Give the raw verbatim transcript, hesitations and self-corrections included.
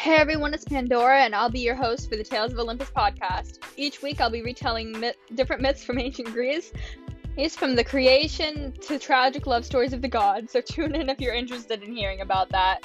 Hey everyone, it's Pandora, and I'll be your host for the Tales of Olympus podcast. Each week, I'll be retelling myth- different myths from ancient Greece, from the creation to tragic love stories of the gods, so tune in if you're interested in hearing about that.